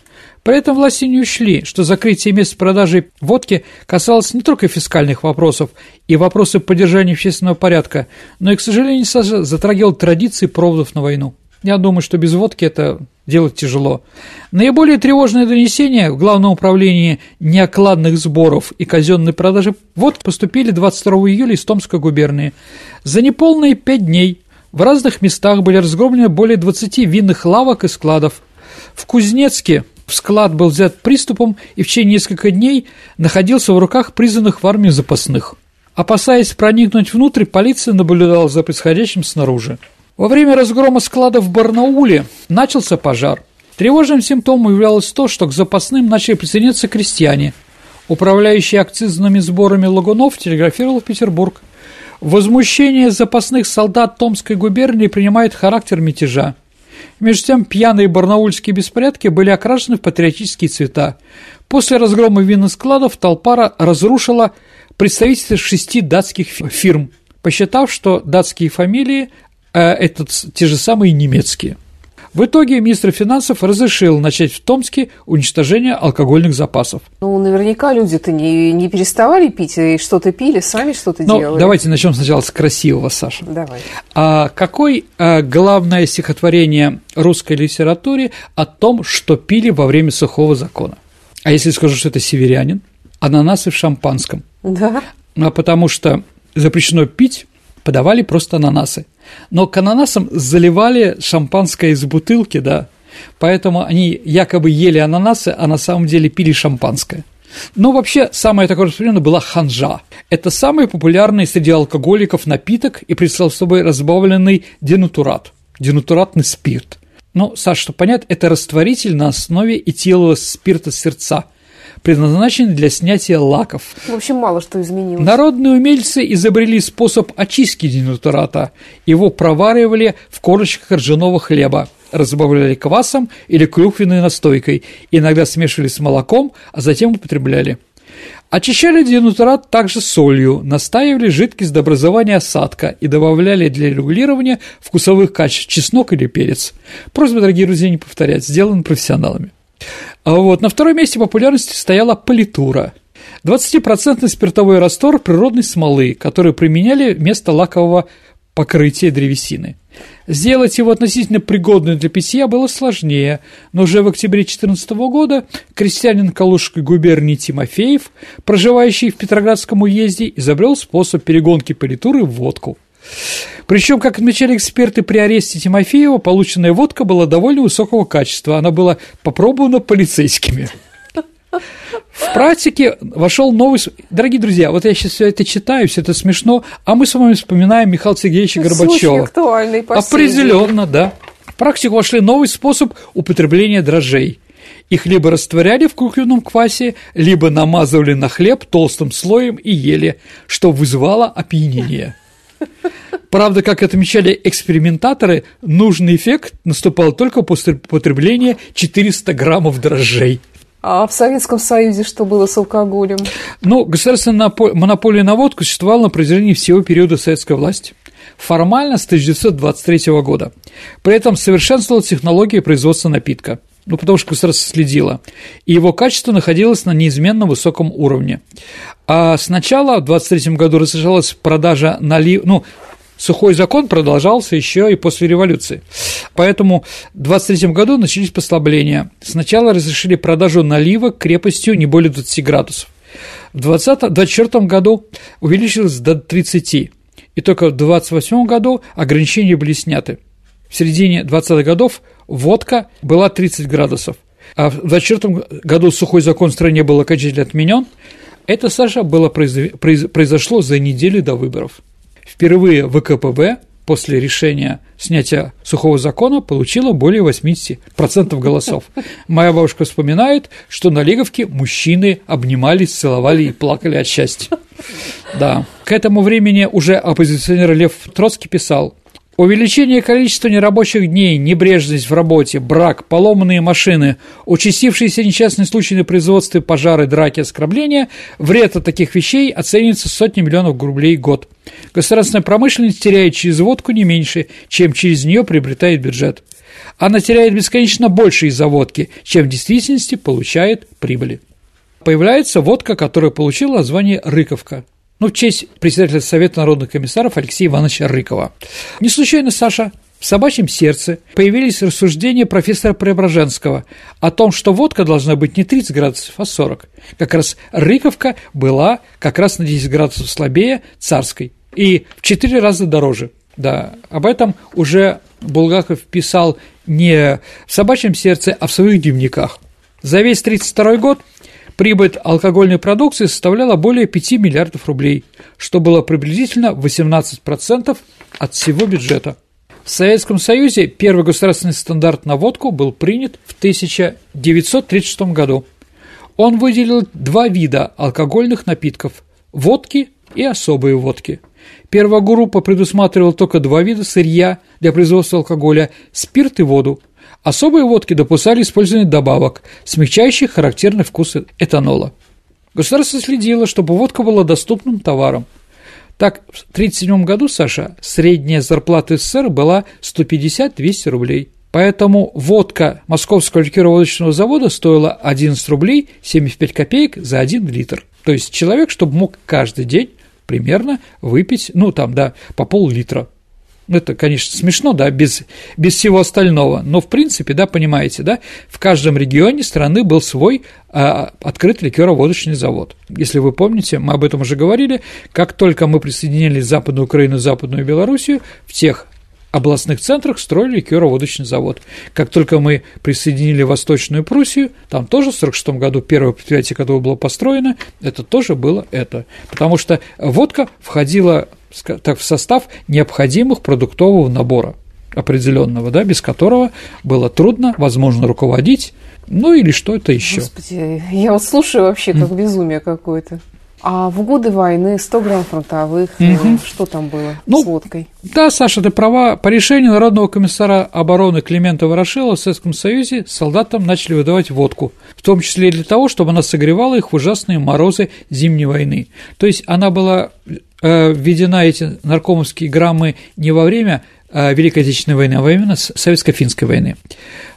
При этом власти не учли, что закрытие мест продажи водки касалось не только фискальных вопросов и вопросов поддержания общественного порядка, но и, к сожалению, затрагивало традиции проводов на войну. Я думаю, что без водки это делать тяжело. Наиболее тревожное донесение в Главном управлении неокладных сборов и казенной продажи водки поступили двадцать второго июля из Томской губернии. За неполные пять дней в разных местах были разгромлены более двадцати винных лавок и складов. В Кузнецке склад был взят приступом и в течение нескольких дней находился в руках призванных в армию запасных. Опасаясь проникнуть внутрь, полиция наблюдала за происходящим снаружи. Во время разгрома склада в Барнауле начался пожар. Тревожным симптомом являлось то, что к запасным начали присоединяться крестьяне. Управляющий акцизными сборами Лагунов телеграфировал в Петербург: «Возмущение запасных солдат Томской губернии принимает характер мятежа». Между тем, пьяные барнаульские беспорядки были окрашены в патриотические цвета. После разгрома винных складов толпа разрушила представительство шести датских фирм, посчитав, что датские фамилии а это те же самые немецкие. В итоге министр финансов разрешил начать в Томске уничтожение алкогольных запасов. Ну, наверняка люди-то не, не переставали пить, и что-то пили, сами что-то ну, делали. Давайте начнем сначала с красивого, Саша. Давай. А, какое а, главное стихотворение русской литературы о том, что пили во время сухого закона? А если скажу, что это северянин, ананасы в шампанском. Да. А потому что запрещено пить, подавали просто ананасы. Но к ананасам заливали шампанское из бутылки, да, поэтому они якобы ели ананасы, а на самом деле пили шампанское. Но вообще самое такое распространенное была ханжа. Это самый популярный среди алкоголиков напиток и представлял собой разбавленный денатурат, денатуратный спирт. Ну, Саша, чтобы понять, это растворитель на основе этилового спирта сердца, предназначены для снятия лаков. В общем, мало что изменилось. Народные умельцы изобрели способ очистки денатурата. Его проваривали в корочках ржаного хлеба, разбавляли квасом или клюквенной настойкой, иногда смешивали с молоком, а затем употребляли. Очищали денатурат также солью, настаивали жидкость до образования осадка и добавляли для регулирования вкусовых качеств чеснок или перец. Просьба, дорогие друзья, не повторять, сделано профессионалами. Вот. На втором месте популярности стояла политура. двадцатипроцентный спиртовой раствор природной смолы, который применяли вместо лакового покрытия древесины. Сделать его относительно пригодным для питья было сложнее, но уже в октябре две тысячи четырнадцатого года крестьянин Калужской губернии Тимофеев, проживающий в Петроградском уезде, изобрел способ перегонки политуры в водку. Причем, как отмечали эксперты, при аресте Тимофеева полученная водка была довольно высокого качества, она была попробована полицейскими. В практике вошел новый... Дорогие друзья, вот я сейчас все это читаю, все это смешно, а мы с вами вспоминаем Михаила Сергеевича Горбачева. Актуальный по сей день. Определенно, да. В практику вошли новый способ употребления дрожжей. Их либо растворяли в клюквенном квасе, либо намазывали на хлеб толстым слоем и ели, что вызывало опьянение. Правда, как отмечали экспериментаторы, нужный эффект наступал только после употребления четырёхсот граммов дрожжей. А в Советском Союзе что было с алкоголем? Ну, государственная монополия на водку существовала на протяжении всего периода советской власти, формально с тысяча девятьсот двадцать третьего года. При этом совершенствовала технология производства напитка, ну, потому что государство следило, и его качество находилось на неизменно высоком уровне. А сначала в двадцать третьем году разрешалась продажа налив... Ну, сухой закон продолжался еще и после революции. Поэтому в двадцать третьем году начались послабления. Сначала разрешили продажу наливок крепостью не более двадцати градусов. В двадцать четвёртом году увеличилось до тридцати, и только в двадцать восьмом году ограничения были сняты. В середине двадцатых годов водка была тридцать градусов, а в двадцать четвёртом году сухой закон в стране был окончательно отменен. Это, Саша, было, произошло за неделю до выборов. Впервые ВКПБ после решения снятия сухого закона получила более восьмидесяти процентов голосов. Моя бабушка вспоминает, что на Лиговке мужчины обнимались, целовали и плакали от счастья. Да. К этому времени уже оппозиционер Лев Троцкий писал: «Увеличение количества нерабочих дней, небрежность в работе, брак, поломанные машины, участившиеся несчастные случаи на производстве, пожары, драки, оскорбления, вред от таких вещей оценивается сотни миллионов рублей в год. Государственная промышленность теряет через водку не меньше, чем через нее приобретает бюджет. Она теряет бесконечно больше из-за водки, чем в действительности получает прибыли». Появляется водка, которая получила звание «Рыковка». Ну, в честь председателя Совета народных комиссаров Алексея Ивановича Рыкова. Не случайно, Саша, в «Собачьем сердце» появились рассуждения профессора Преображенского о том, что водка должна быть не тридцать градусов, а сорок. Как раз «Рыковка» была как раз на десять градусов слабее царской и в четыре раза дороже. Да, об этом уже Булгаков писал не в «Собачьем сердце», а в своих дневниках. За весь тридцать второй год прибыль алкогольной продукции составляла более пяти миллиардов рублей, что было приблизительно восемнадцать процентов от всего бюджета. В Советском Союзе первый государственный стандарт на водку был принят в тысяча девятьсот тридцать шестом году. Он выделил два вида алкогольных напитков – водки и особые водки. Первая группа предусматривала только два вида сырья для производства алкоголя – спирт и воду. Особые водки допускали использование добавок, смягчающих характерный вкус этанола. Государство следило, чтобы водка была доступным товаром. Так, в тысяча девятьсот тридцать седьмом году, Саша, средняя зарплата СССР была сто пятьдесят - двести рублей. Поэтому водка Московского ликероводочного завода стоила одиннадцать рублей семьдесят пять копеек за один литр. То есть человек, чтобы мог каждый день примерно выпить, ну там, да, по пол-литра. Это, конечно, смешно, да, без, без всего остального, но, в принципе, да, понимаете, да, в каждом регионе страны был свой а, открытый ликероводочный завод. Если вы помните, мы об этом уже говорили, как только мы присоединили Западную Украину, Западную Белоруссию, в тех областных центрах строили ликероводочный завод. Как только мы присоединили Восточную Пруссию, там тоже в сорок шестом году первое предприятие, которое было построено, это тоже было это, потому что водка входила так в состав необходимых продуктового набора определенного, да, без которого было трудно, возможно, руководить, ну или что-то еще. Господи, я вот слушаю вообще как mm. безумие какое-то. А в годы войны сто грамм фронтовых, mm-hmm. что там было ну, с водкой? Да, Саша, ты права. По решению Народного комиссара обороны Климента Ворошилова в Советском Союзе солдатам начали выдавать водку, в том числе и для того, чтобы она согревала их в ужасные морозы зимней войны. То есть она была введена, эти наркомовские граммы, не во время Великой Отечественной войны, а во времена Советско-финской войны,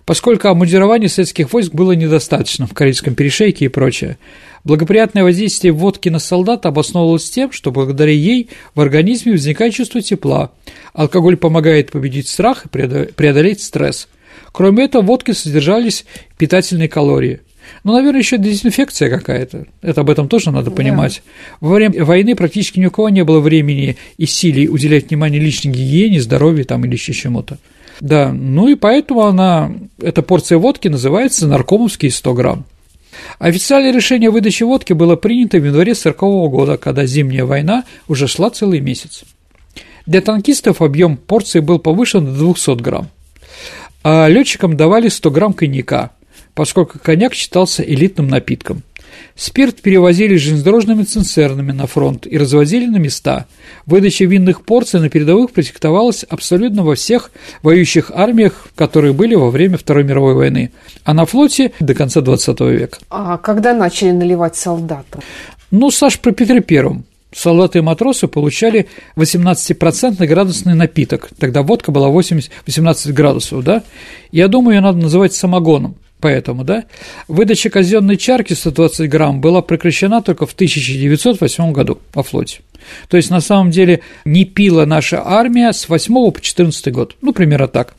поскольку обмундирования советских войск было недостаточно в Карельском перешейке и прочее. Благоприятное воздействие водки на солдата обосновывалось тем, что благодаря ей в организме возникает чувство тепла. Алкоголь помогает победить страх и преодолеть стресс. Кроме этого, в водке содержались питательные калории. Ну, наверное, еще дезинфекция какая-то. Это об этом тоже надо понимать. Да. Во время войны практически ни у кого не было времени и силы уделять внимание личной гигиене, здоровью там, или еще чему-то. Да, ну и поэтому она, эта порция водки называется наркомовские сто грамм. Официальное решение выдачи водки было принято в январе сорокового года, когда зимняя война уже шла целый месяц. Для танкистов объем порции был повышен до двухсот грамм, а летчикам давали сто грамм коньяка, поскольку коньяк считался элитным напитком. Спирт перевозили железнодорожными цистернами на фронт и развозили на места. Выдача винных порций на передовых практиковалась абсолютно во всех воюющих армиях, которые были во время Второй мировой войны, а на флоте до конца двадцатого века. А когда начали наливать солдатам? Ну, Саш, про Петре Первом. Солдаты и матросы получали восемнадцатипроцентный градусный напиток, тогда водка была восемьдесят, восемнадцать градусов, да? Я думаю, ее надо называть самогоном. Поэтому, да, выдача казенной чарки сто двадцать грамм была прекращена только в тысяча девятьсот восьмом году во флоте. То есть, на самом деле, не пила наша армия с восьмого по четырнадцатый год, ну, примерно так.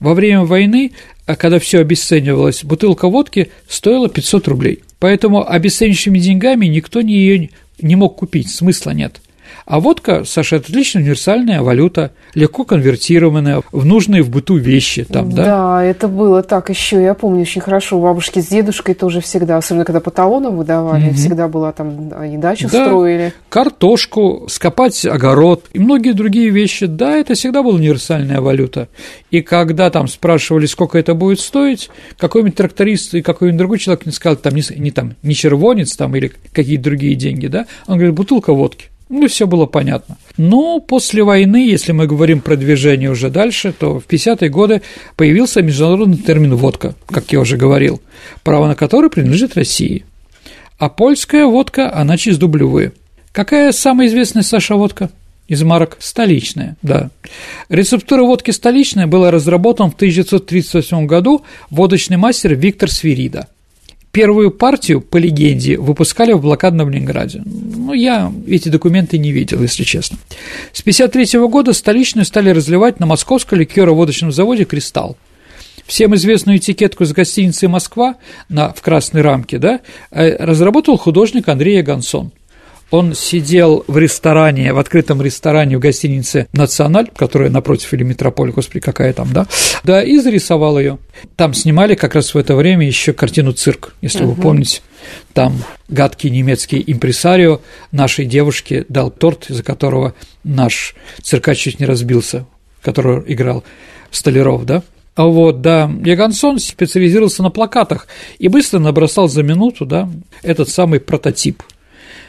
Во время войны, когда все обесценивалось, бутылка водки стоила пятьсот рублей, поэтому обесценивающими деньгами никто ее не мог купить, смысла нет. А водка, Саша, это отлично универсальная валюта, легко конвертированная в нужные в быту вещи там, да? Да, это было так еще, я помню очень хорошо, бабушки с дедушкой тоже всегда, особенно когда по талону выдавали, угу. всегда была там, они дачу да, строили. Картошку, скопать огород и многие другие вещи, да, это всегда была универсальная валюта. И когда там спрашивали, сколько это будет стоить, какой-нибудь тракторист и какой-нибудь другой человек не сказал, там, не, не, там, не червонец там или какие-то другие деньги, да, он говорит, бутылка водки. Ну, все было понятно. Но после войны, если мы говорим про движение уже дальше, то в пятидесятые годы появился международный термин «водка», как я уже говорил, право на который принадлежит России. А польская водка, она через дублевые. Какая самая известная, Саша, водка из марок? Столичная, да. Рецептура водки столичная была разработана в тысяча девятьсот тридцать восьмом году водочный мастер Виктор Свирида. Первую партию, по легенде, выпускали в блокадном Ленинграде. Ну, я эти документы не видел, если честно. С пятьдесят третьего года столичную стали разливать на московском ликёро-водочном заводе «Кристалл». Всем известную этикетку с гостиницей «Москва» на, в красной рамке, да, разработал художник Андрей Ягонсон. Он сидел в ресторане, в открытом ресторане в гостинице «Националь», которая напротив или «Метрополь», господи, какая там, да, да, и зарисовал ее. Там снимали как раз в это время еще картину «Цирк», если угу. вы помните. Там гадкий немецкий импресарио нашей девушке дал торт, из-за которого наш циркач чуть не разбился, которого играл Столяров, да. Вот, да, Ягонсон специализировался на плакатах и быстро набросал за минуту, да, этот самый прототип.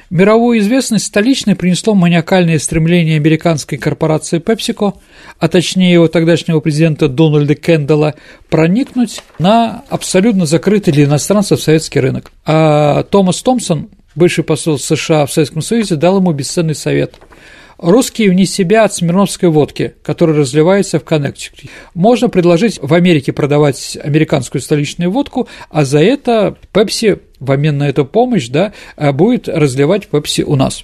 Мировую известность столичной принесло маниакальное стремление американской корпорации PepsiCo, а точнее его тогдашнего президента Дональда Кендалла, проникнуть на абсолютно закрытый для иностранцев советский рынок. А Томас Томпсон, бывший посол США в Советском Союзе, дал ему бесценный совет. «Русские вне себя от смирновской водки, которая разливается в Коннектикуте. Можно предложить в Америке продавать американскую столичную водку, а за это Пепси в обмен на эту помощь, да, будет разливать Пепси у нас».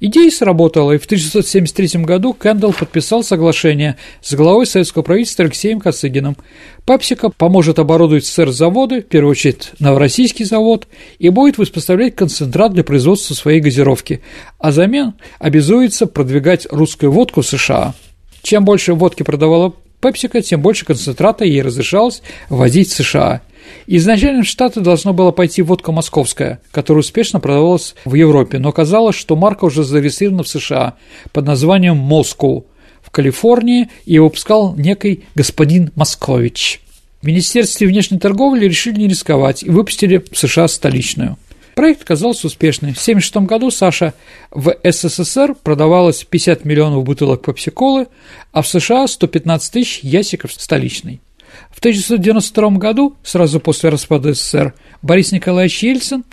Идея сработала, и в тысяча девятьсот семьдесят третьем году Кендалл подписал соглашение с главой советского правительства Алексеем Косыгиным. «Пепсико» поможет оборудовать СССР заводы, в первую очередь Новороссийский завод, и будет поставлять концентрат для производства своей газировки, а взамен обязуется продвигать русскую водку США. Чем больше водки продавала «Пепсико», тем больше концентрата ей разрешалось ввозить в США. Изначально в Штаты должна была пойти водка московская, которая успешно продавалась в Европе, но оказалось, что марка уже зарегистрирована в США под названием «Moscow» в Калифорнии и выпускал некий господин Москович. В Министерстве внешней торговли решили не рисковать и выпустили в США столичную. Проект оказался успешным. В тысяча девятьсот семьдесят шестом году, Саша, в СССР продавалось пятьдесят миллионов бутылок пепси-колы, а в США сто пятнадцать тысяч ящиков столичной. В тысяча девятьсот девяносто втором году, сразу после распада СССР, Борис Николаевич Ельцин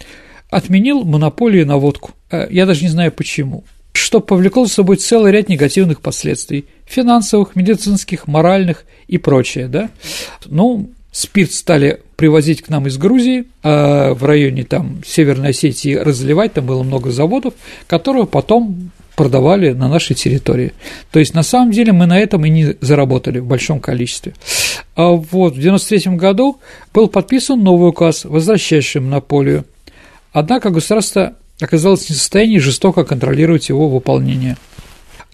отменил монополию на водку. Я даже не знаю почему. что повлекло за собой целый ряд негативных последствий – финансовых, медицинских, моральных и прочее, да. Ну, спирт стали привозить к нам из Грузии, в районе там Северной Осетии разливать, там было много заводов, которые потом продавали на нашей территории. То есть, на самом деле, мы на этом и не заработали в большом количестве. А вот в девяносто третьем году был подписан новый указ, возвращающий монополию, однако государство оказалось не в состоянии жестоко контролировать его выполнение.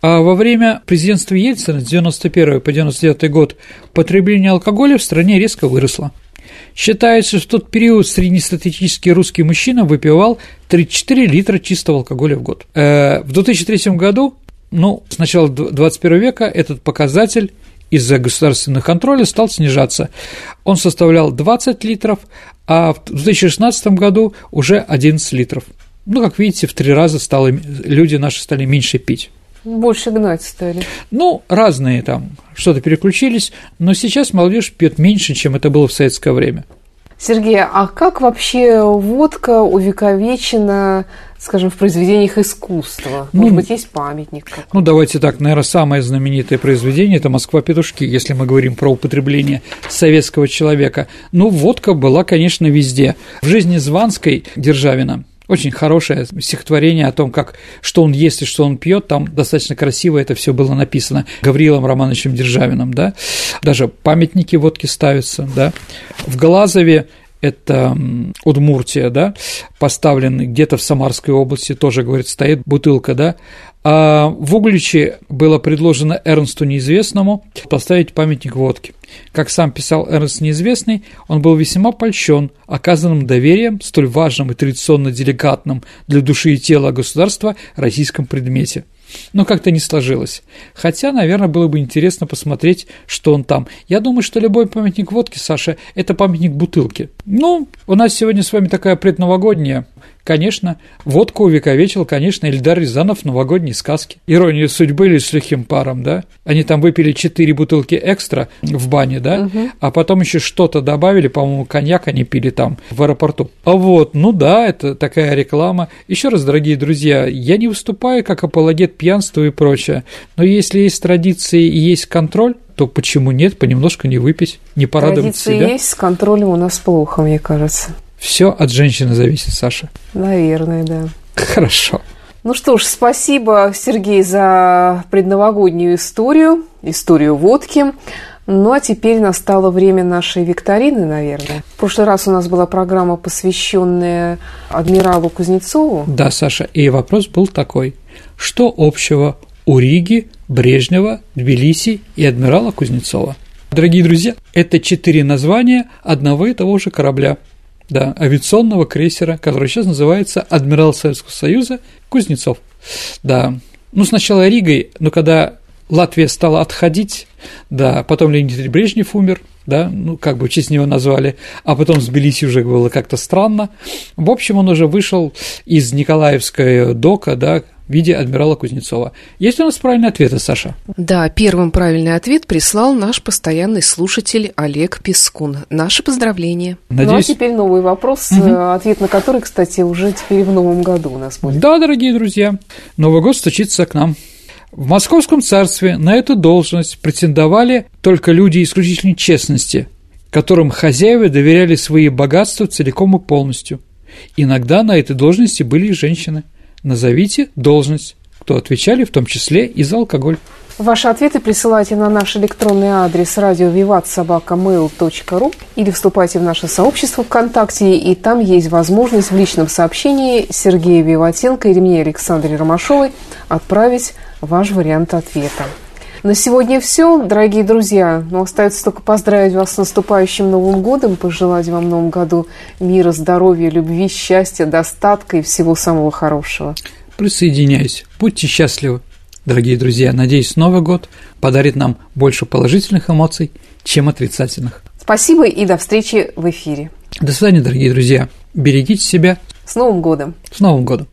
А во время президентства Ельцина с девяносто первого по девяносто девятый год потребление алкоголя в стране резко выросло. Считается, что в тот период среднестатистический русский мужчина выпивал тридцать четыре литра чистого алкоголя в год. В две тысячи третьем году, ну, с начала двадцать первого века этот показатель из-за государственного контроля стал снижаться. Он составлял двадцать литров, а в две тысячи шестнадцатом году уже одиннадцать литров. Ну, как видите, в три раза стало, люди наши стали меньше пить. Больше гнать стали. Ну, разные там, что-то переключились, но сейчас молодежь пьет меньше, чем это было в советское время. Сергей, а как вообще водка увековечена, скажем, в произведениях искусства? Может ну, быть, есть памятник какой-то? Ну, давайте так, наверное, самое знаменитое произведение – это «Москва-петушки», если мы говорим про употребление советского человека. Ну, водка была, конечно, везде. В жизни Званской Державина очень хорошее стихотворение о том, как, что он ест и что он пьет, там достаточно красиво это все было написано Гаврилом Романовичем Державиным, да, даже памятники водки ставятся, да, в Глазове, это Удмуртия, да, поставлен где-то в Самарской области, тоже, говорит, стоит бутылка, да, а в Угличе было предложено Эрнсту Неизвестному поставить памятник водки. Как сам писал Эрнст Неизвестный, он был весьма польщен оказанным доверием столь важным и традиционно деликатным для души и тела государства российском предмете. Но как-то не сложилось. Хотя, наверное, было бы интересно посмотреть, что он там. Я думаю, что любой памятник водки, Саша, это памятник бутылки. Ну, у нас сегодня с вами такая предновогодняя. Конечно, водку увековечил, конечно, Эльдар Рязанов в новогодней сказке. «Ирония судьбы» или «С легким паром», да? Они там выпили четыре бутылки экстра в бане, да? Угу. А потом еще что-то добавили, по-моему, коньяк они пили там в аэропорту. А вот, ну да, это такая реклама. Еще раз, дорогие друзья, я не выступаю как апологет пьянства и прочее, но если есть традиции и есть контроль, то почему нет, понемножку не выпить, не порадовать традиции себя? Традиции есть, с контролем у нас плохо, мне кажется. Все от женщины зависит, Саша. Наверное, да. Хорошо. Ну что ж, спасибо, Сергей, за предновогоднюю историю, историю водки. Ну а теперь настало время нашей викторины, наверное. В прошлый раз у нас была программа, посвященная адмиралу Кузнецову. Да, Саша, и вопрос был такой: что общего у Риги, Брежнева, Тбилиси и адмирала Кузнецова? Дорогие друзья, это четыре названия одного и того же корабля. Да, авиационного крейсера, который сейчас называется «Адмирал Советского Союза Кузнецов». Да, ну сначала Ригой, но когда Латвия стала отходить, да, потом Леонид Брежнев умер, да, ну как бы в честь него назвали, а потом с Тбилиси уже было как-то странно. В общем, он уже вышел из Николаевской дока, да, в виде адмирала Кузнецова. Есть у нас правильные ответы, Саша? Да, первым правильный ответ прислал наш постоянный слушатель Олег Пескун. Наши поздравления. Надеюсь... Ну, а теперь новый вопрос, угу. Ответ на который, кстати, уже теперь в новом году у нас будет. Да, дорогие друзья, Новый год стучится к нам. В Московском царстве на эту должность претендовали только люди исключительной честности, которым хозяева доверяли свои богатства целиком и полностью. Иногда на этой должности были и женщины. Назовите должность, кто отвечали, в том числе и за алкоголь. Ваши ответы присылайте на наш электронный адрес радио виват собака мэйл точка ру или вступайте в наше сообщество ВКонтакте, и там есть возможность в личном сообщении Сергея Виватенко или мне, Александре Ромашовой, отправить ваш вариант ответа. На сегодня все, дорогие друзья. Ну, остается только поздравить вас с наступающим Новым годом, пожелать вам в Новом году мира, здоровья, любви, счастья, достатка и всего самого хорошего. Присоединяюсь. Будьте счастливы, дорогие друзья. Надеюсь, Новый год подарит нам больше положительных эмоций, чем отрицательных. Спасибо и до встречи в эфире. До свидания, дорогие друзья. Берегите себя. С Новым годом. С Новым годом.